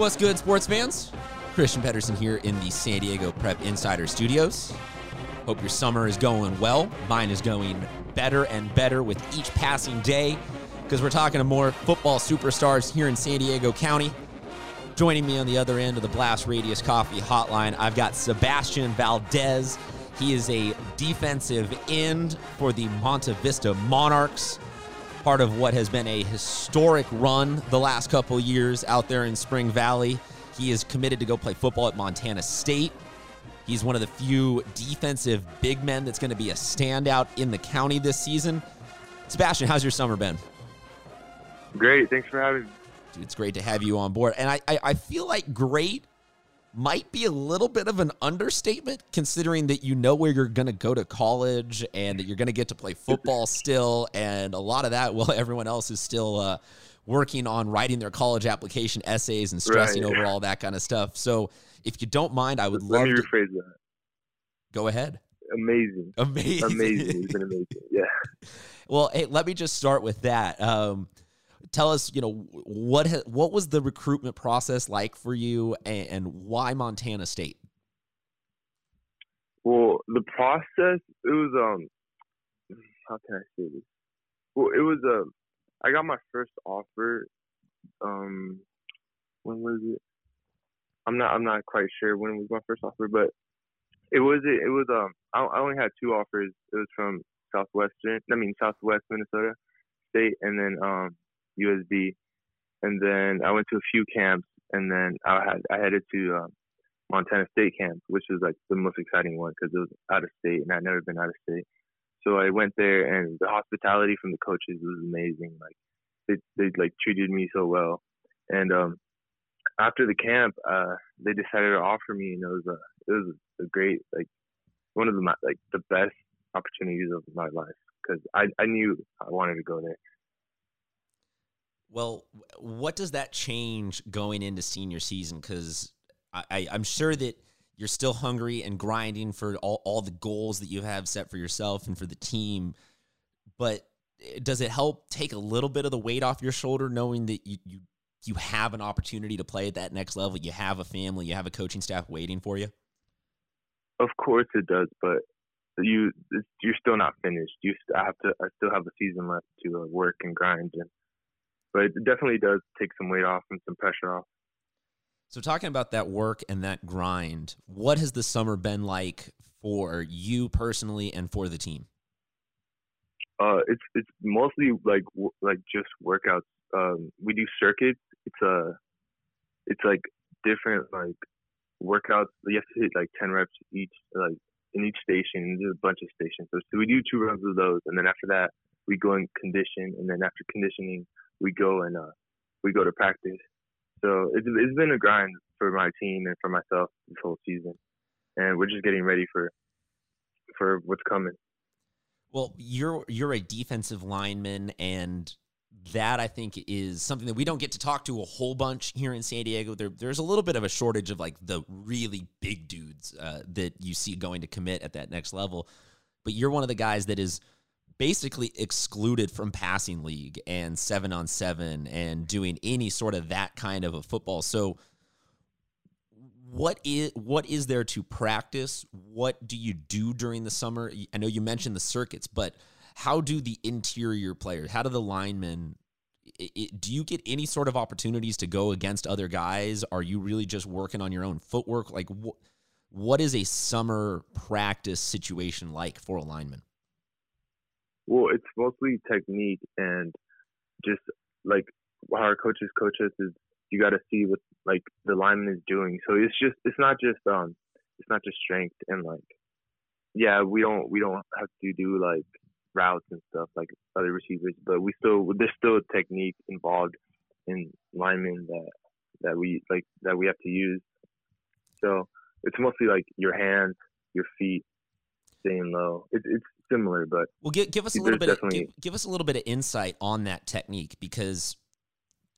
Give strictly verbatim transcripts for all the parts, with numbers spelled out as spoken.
What's good, sports fans? Christian Pedersen here in the San Diego Prep Insider Studios. Hope your summer is going well. Mine is going better and better with each passing day because we're talking to more football superstars here in San Diego County. Joining me on the other end of the Blast Radius Coffee Hotline, I've got Sebastian Valdez. He is a defensive end for the Monte Vista Monarchs, part of what has been a historic run the last couple years out there in Spring Valley. He is committed to go play football at Montana State. He's one of the few defensive big men that's going to be a standout in the county this season. Sebastian, how's your summer been? Great. Thanks for having me. Dude, it's great to have you on board. And I, I, I feel like great might be a little bit of an understatement, considering that you know where you're going to go to college and that you're going to get to play football still. And a lot of that, well, everyone else is still uh, working on writing their college application essays and stressing right, over yeah. all that kind of stuff. So if you don't mind, I would Let love me to... rephrase that. Go ahead. Amazing. Amazing. Amazing. It's been amazing. Yeah. Well, hey, let me just start with that. Um, Tell us, you know, what ha what was the recruitment process like for you, and, and why Montana State? Well, the process, it was, um, how can I say this? Well, it was, uh, I got my first offer, um, when was it? I'm not, I'm not quite sure when was my first offer, but it was, it, it was, um, I, I only had two offers. It was from Southwestern, I mean, Southwest Minnesota State, and then, um, U S D, and then I went to a few camps, and then I had I headed to um, Montana State camp, which was like the most exciting one because it was out of state, and I'd never been out of state. So I went there, and the hospitality from the coaches was amazing. Like they they like treated me so well, and um, after the camp, uh, they decided to offer me, and it was a it was a great like one of the like the best opportunities of my life because I I knew I wanted to go there. Well, what does that change going into senior season? Because I'm sure that you're still hungry and grinding for all, all the goals that you have set for yourself and for the team. But does it help take a little bit of the weight off your shoulder knowing that you, you, you have an opportunity to play at that next level? You have a family, you have a coaching staff waiting for you? Of course it does, but you, you're still not finished. You, I, have to, I still have a season left to uh, work and grind and but it definitely does take some weight off and some pressure off. So talking about that work and that grind, what has the summer been like for you personally and for the team? Uh, it's it's mostly like like just workouts. Um, we do circuits. It's a it's like different like workouts. You have to hit like ten reps each like in each station. There's a bunch of stations. So, so we do two rounds of those, and then after that we go and condition, and then after conditioning, we go and uh, we go to practice. So it's, it's been a grind for my team and for myself this whole season, and we're just getting ready for for what's coming. Well, you're you're a defensive lineman, and that I think is something that we don't get to talk to a whole bunch here in San Diego. There, there's a little bit of a shortage of like the really big dudes uh, that you see going to commit at that next level, but you're one of the guys that is basically excluded from passing league and seven on seven and doing any sort of that kind of a football. So what is, what is there to practice? What do you do during the summer? I know you mentioned the circuits, but how do the interior players, how do the linemen, it, it, do you get any sort of opportunities to go against other guys? Are you really just working on your own footwork? Like wh what is a summer practice situation like for a lineman? Well, it's mostly technique and just like how our coaches coach us is you got to see what like the lineman is doing. So it's just it's not just um it's not just strength and like yeah we don't we don't have to do like routes and stuff like other receivers, but we still there's still a technique involved in linemen that that we like that we have to use. So it's mostly like your hands, your feet, staying low. It, it's similar, but well, give, give us a little bit. Of, give, give us a little bit of insight on that technique, because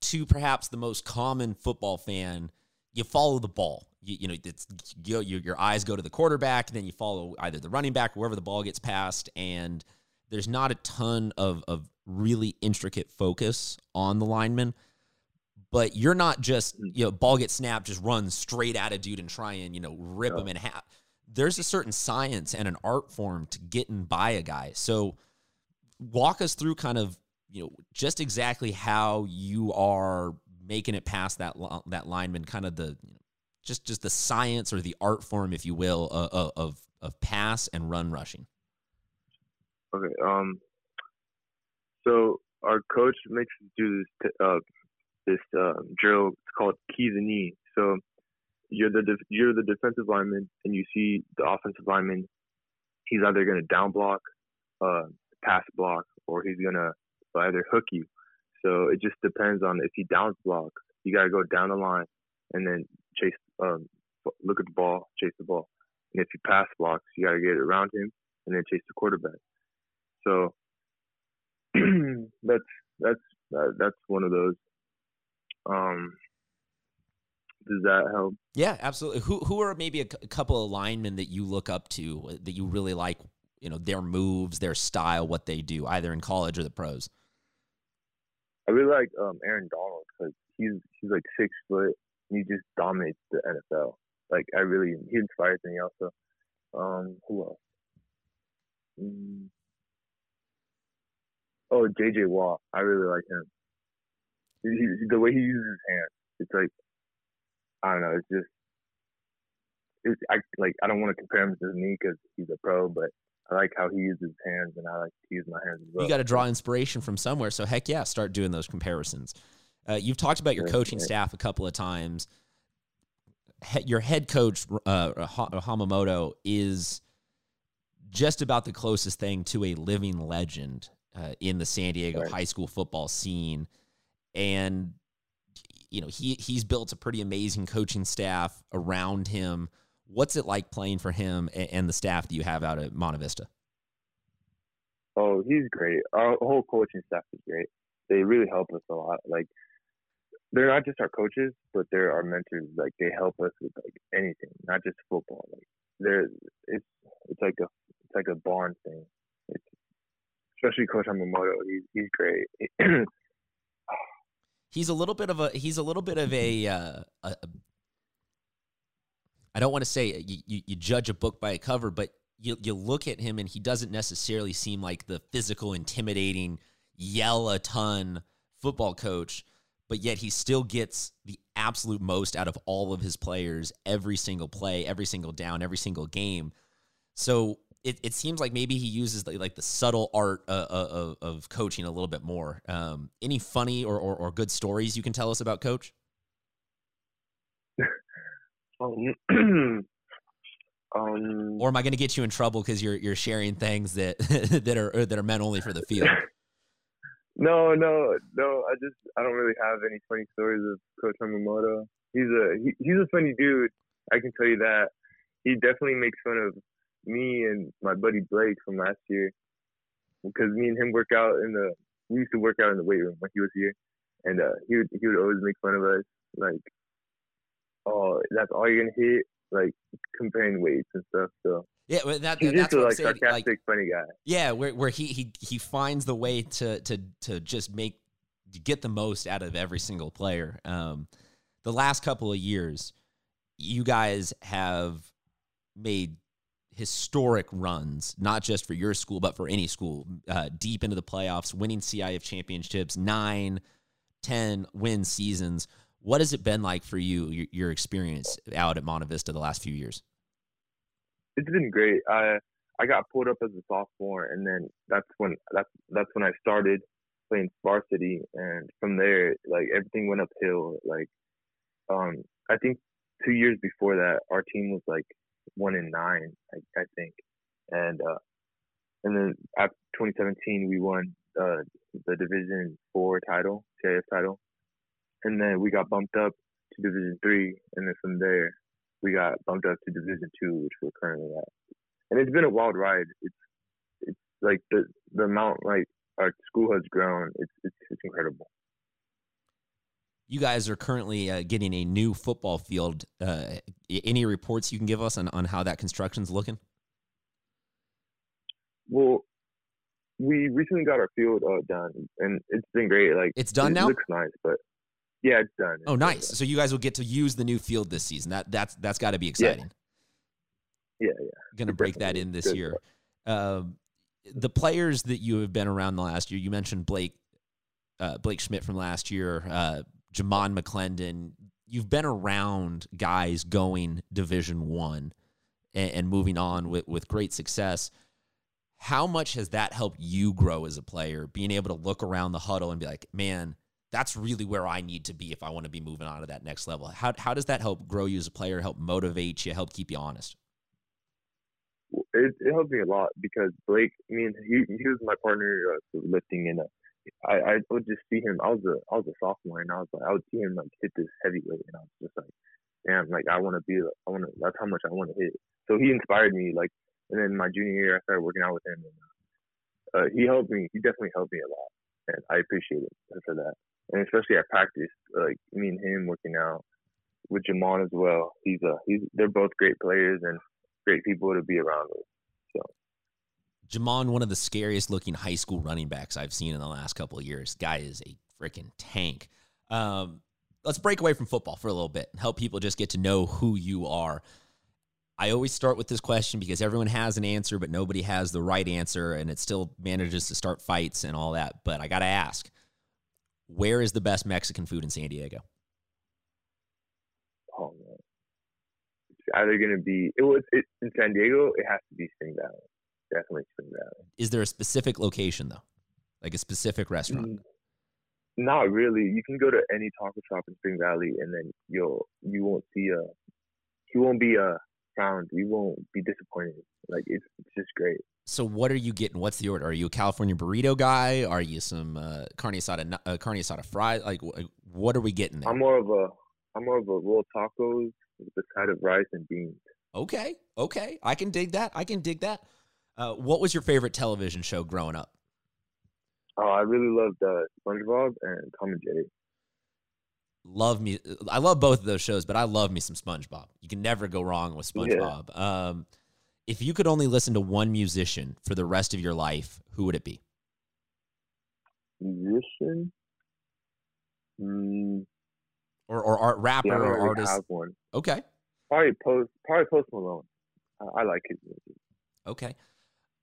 to perhaps the most common football fan, you follow the ball. You, you know, it's you, you, your eyes go to the quarterback, and then you follow either the running back, wherever the ball gets passed, and there's not a ton of of really intricate focus on the lineman. but you're not just, you know, ball gets snapped, just run straight at a dude and try and, you know, rip him in half. There's a certain science and an art form to getting by a guy. So walk us through kind of, you know, just exactly how you are making it past that that lineman, kind of the, you know, just just the science or the art form, if you will, uh, of of pass and run rushing. Okay. Um. So our coach makes us do this uh, this uh, drill. It's called key the knee. So you're the def- you're the defensive lineman, and you see the offensive lineman. He's either going to down block, uh, pass block, or he's going to either hook you. So it just depends on if he down blocks, you got to go down the line and then chase, um, look at the ball, chase the ball. And if he pass blocks, you got to get around him and then chase the quarterback. So that's, that's, uh, that's one of those. Um, does that help? Yeah, absolutely. Who, who are maybe a, c- a couple of linemen that you look up to that you really like, you know, their moves, their style, what they do, either in college or the pros? I really like um, Aaron Donald because he's he's like six foot and he just dominates the N F L. Like I really he inspires me. Also, um, who else? Mm. Oh, J J. Watt. I really like him. He, he, the way he uses his hands, it's like I don't know. It's just it's I like I don't want to compare him to me because he's a pro, but I like how he uses his hands, and I like to use my hands as well. You got to draw inspiration from somewhere, so heck yeah, start doing those comparisons. Uh, you've talked about your coaching staff a couple of times. He- your head coach, uh, Hamamoto, is just about the closest thing to a living legend uh, in the San Diego right. high school football scene. And, you know, he he's built a pretty amazing coaching staff around him. What's it like playing for him and the staff that you have out at Monte Vista? Oh, he's great. Our whole coaching staff is great. They really help us a lot. Like, they're not just our coaches, but they're our mentors. Like, they help us with like anything, not just football. Like, they're it's it's like a it's like a bond thing. It's, especially Coach Hamamoto, he's he's great. he's a little bit of a he's a little bit of a. Uh, a I don't want to say you, you, you judge a book by a cover, but you you look at him and he doesn't necessarily seem like the physical, intimidating, yell-a-ton football coach, but yet he still gets the absolute most out of all of his players every single play, every single down, every single game. So it, it seems like maybe he uses the, like the subtle art uh, uh, of coaching a little bit more. Um, any funny or, or, or good stories you can tell us about Coach? Um, or am I going to get you in trouble because you're you're sharing things that that are that are meant only for the field? No, no, no. I just I don't really have any funny stories of Coach Hamamoto. He's a he, he's a funny dude. I can tell you that. He definitely makes fun of me and my buddy Blake from last year because me and him work out in the we used to work out in the weight room when he was here, and uh, he would he would always make fun of us like. Oh, that's all you're gonna hit, like comparing weights and stuff. So yeah, well, that, he's that's just what like I'm saying, sarcastic, like, funny guy. Yeah, where where he he he finds the way to to to just make get the most out of every single player. Um, the last couple of years, you guys have made historic runs, not just for your school but for any school, uh, deep into the playoffs, winning C I F championships, nine, ten win seasons. What has it been like for you, your, your experience out at Monte Vista the last few years? It's been great. I I got pulled up as a sophomore, and then that's when that's that's when I started playing varsity, and from there, like everything went uphill. Like, um, I think two years before that, our team was like one and nine, I, I think, and uh, and then after twenty seventeen, we won uh, the Division four title, C I F title. And then we got bumped up to Division three, and then from there, we got bumped up to Division two, which we're currently at. And it's been a wild ride. It's it's like the the amount like our school has grown. It's it's, it's incredible. You guys are currently uh, getting a new football field. Uh, any reports you can give us on, on how that construction's looking? Well, we recently got our field uh, done, and it's been great. Like it's done it now. Looks nice, but. Yeah, it's done. It's oh, nice. Done. So you guys will get to use the new field this season. That that's that's got to be exciting. Yeah, yeah. yeah. Going to break that in this year. Um, the players that you have been around the last year, you mentioned Blake uh, Blake Schmidt from last year, uh, Jamon McClendon. You've been around guys going Division One and, and moving on with, with great success. How much has that helped you grow as a player, being able to look around the huddle and be like, man, that's really where I need to be if I want to be moving on to that next level? How how does that help grow you as a player, help motivate you, help keep you honest? It, it helped me a lot because Blake, I mean, he, he was my partner uh, lifting, and uh, I, I would just see him. I was a I was a sophomore, and I was like, I would see him like hit this heavyweight, and I was just like, damn, like I want to be, I want to. That's how much I want to hit. So he inspired me, like. And then my junior year, I started working out with him, and uh, he helped me. He definitely helped me a lot, and I appreciate it for that. And especially at practice, like me and him working out with Jamon as well. He's a he's they're both great players and great people to be around with. So, Jamon, one of the scariest looking high school running backs I've seen in the last couple of years. Guy is a freaking tank. Um, let's break away from football for a little bit and help people just get to know who you are. I always start with this question because everyone has an answer, but nobody has the right answer, and it still manages to start fights and all that. But I got to ask, where is the best Mexican food in San Diego? Oh, man. It's either going to be it was, it, in San Diego, it has to be Spring Valley. Definitely Spring Valley. Is there a specific location, though? Like a specific restaurant? Mm, not really. You can go to any taco shop in Spring Valley, and then you'll, you won't see a – you won't be a – found you won't be disappointed. Like it's, it's just great. So what are you getting? What's the order? Are you a California burrito guy? Are you some uh carne asada uh, carne asada fries? Like what are we getting there? I'm more of a I'm more of a roll tacos with a side of rice and beans. Okay, okay, I can dig that. I can dig that. Uh, what was your favorite television show growing up? Oh, I really loved uh, SpongeBob and Tom and Jerry. Love me. I love both of those shows, but I love me some SpongeBob. You can never go wrong with SpongeBob. Yeah. Um, if you could only listen to one musician for the rest of your life, who would it be? Musician? Mm. Or or art rapper yeah, or artist? Have one. Okay. Probably Post, probably Post Malone. I, I like his music. Okay.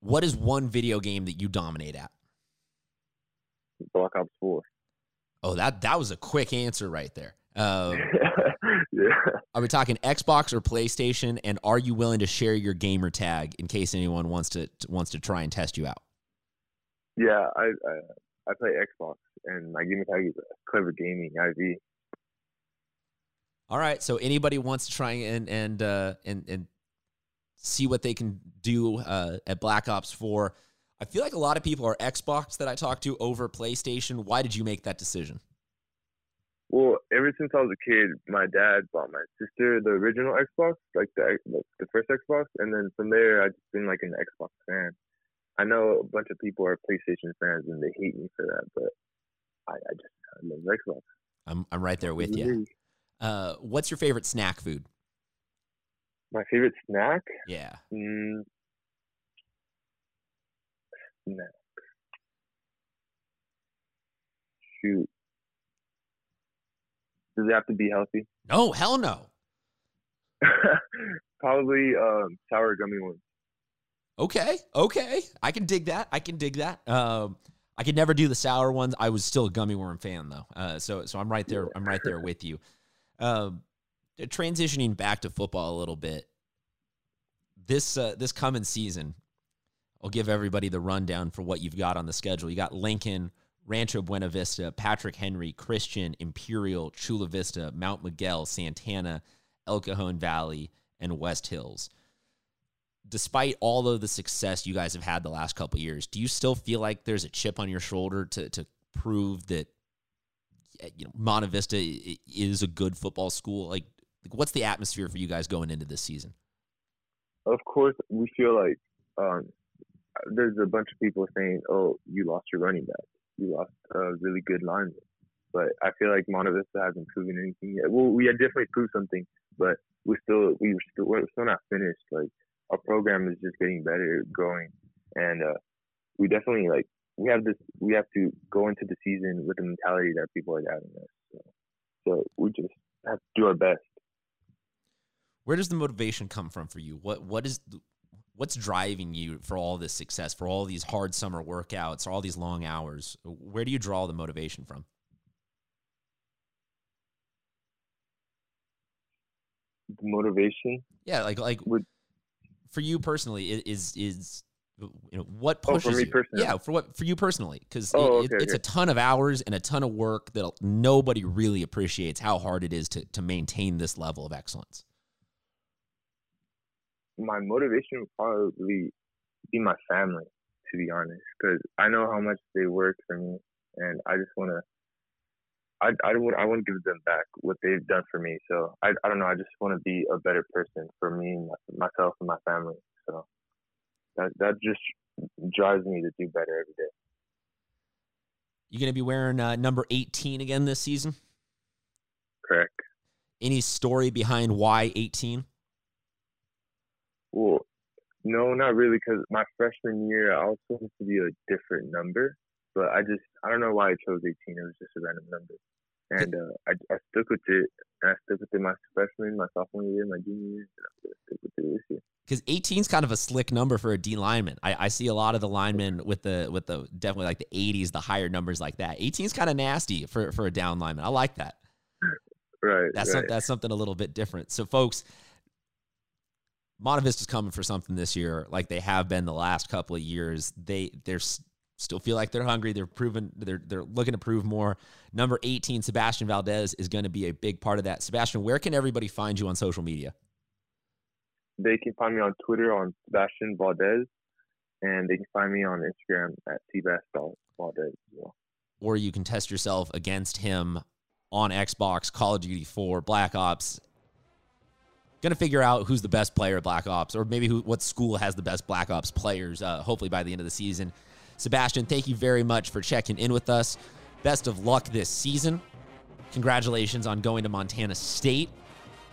What is one video game that you dominate at? Black Ops four. Oh, that that was a quick answer right there. Um, yeah. Are we talking Xbox or PlayStation? And are you willing to share your gamer tag in case anyone wants to wants to try and test you out? Yeah, I I, I play Xbox, and my gamer tag is Clever Gaming four. All right, so anybody wants to try and and uh, and and see what they can do uh, at Black Ops four. I feel like a lot of people are Xbox that I talk to over PlayStation. Why did you make that decision? Well, ever since I was a kid, my dad bought my sister the original Xbox, like the the first Xbox, and then from there, I've just been like an Xbox fan. I know a bunch of people are PlayStation fans, and they hate me for that, but I, I just I love Xbox. I'm I'm right there with you. Uh, what's your favorite snack food? My favorite snack? Yeah. Mm, Snack. Shoot. Does it have to be healthy? No, hell no. Probably um, sour gummy worms. Okay, okay. I can dig that. I can dig that. Um, I could never do the sour ones. I was still a gummy worm fan though. Uh, so, so I'm right there. I'm right there with you. Um, transitioning back to football a little bit. This uh, this coming season. I'll give everybody the rundown for what you've got on the schedule. You got Lincoln, Rancho Buena Vista, Patrick Henry, Christian, Imperial, Chula Vista, Mount Miguel, Santana, El Cajon Valley, and West Hills. Despite all of the success you guys have had the last couple of years, do you still feel like there's a chip on your shoulder to to prove that you know Monte Vista is a good football school? Like, like what's the atmosphere for you guys going into this season? Of course, we feel like um, – there's a bunch of people saying, oh, you lost your running back. You lost a really good lineman. But I feel like Monte Vista hasn't proven anything yet. Well, we had definitely proved something, but we're still, we were still, we're still not finished. Like, our program is just getting better, growing. And uh, we definitely, like, we have this, we have to go into the season with the mentality that people are having us. So So we just have to do our best. Where does the motivation come from for you? What what is what's driving you for all this success, for all these hard summer workouts, all these long hours? Where do you draw the motivation from? The motivation? Yeah, like like would, for you personally, is is you know what pushes oh, for me you? Personally? Yeah, for what for you personally, because oh, it, okay, it's okay. a ton of hours and a ton of work that nobody really appreciates how hard it is to to maintain this level of excellence. My motivation would probably be my family, to be honest, because I know how much they work for me, and I just want to, I, I would, I want to give them back what they've done for me. So I, I don't know. I just want to be a better person for me, myself, and my family. So that that just drives me to do better every day. You gonna be wearing uh, number eighteen again this season? Correct. Any story behind why eighteen? Well, no, not really, because my freshman year, I was supposed to be a different number, but I just, I don't know why I chose eighteen. It was just a random number. And uh, I, I stuck with it, and I stuck with it my freshman, my sophomore year, my junior year, and I'm going to stick with it this year. Because eighteen is kind of a slick number for a D lineman. I, I see a lot of the linemen with the, with the definitely like the eighties, the higher numbers like that. eighteen is kind of nasty for, for a down lineman. I like that. Right, that's right. Some, that's something a little bit different. So, folks, Monte Vista's coming for something this year, like they have been the last couple of years. They they're still feel like they're hungry. They're proven they're they're looking to prove more. Number eighteen, Sebastian Valdez, is going to be a big part of that. Sebastian, where can everybody find you on social media? They can find me on Twitter on Sebastian Valdez, and they can find me on Instagram at Sebastian Valdez as well. Or you can test yourself against him on Xbox, Call of Duty four, Black Ops. Going to figure out who's the best player at Black Ops, or maybe who, what school has the best Black Ops players, uh, hopefully by the end of the season. Sebastian, thank you very much for checking in with us. Best of luck this season. Congratulations on going to Montana State.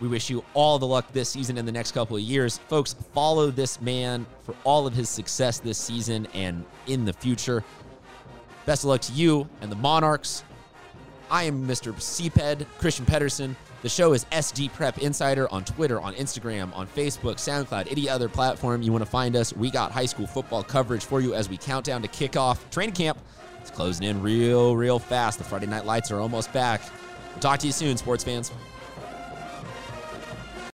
We wish you all the luck this season and the next couple of years. Folks, follow this man for all of his success this season and in the future. Best of luck to you and the Monarchs. I am Mister C P E D, Christian Pedersen. The show is S D Prep Insider on Twitter, on Instagram, on Facebook, SoundCloud, any other platform you want to find us. We got high school football coverage for you as we count down to kickoff. Training camp is closing in real, real fast. The Friday night lights are almost back. We'll talk to you soon, sports fans.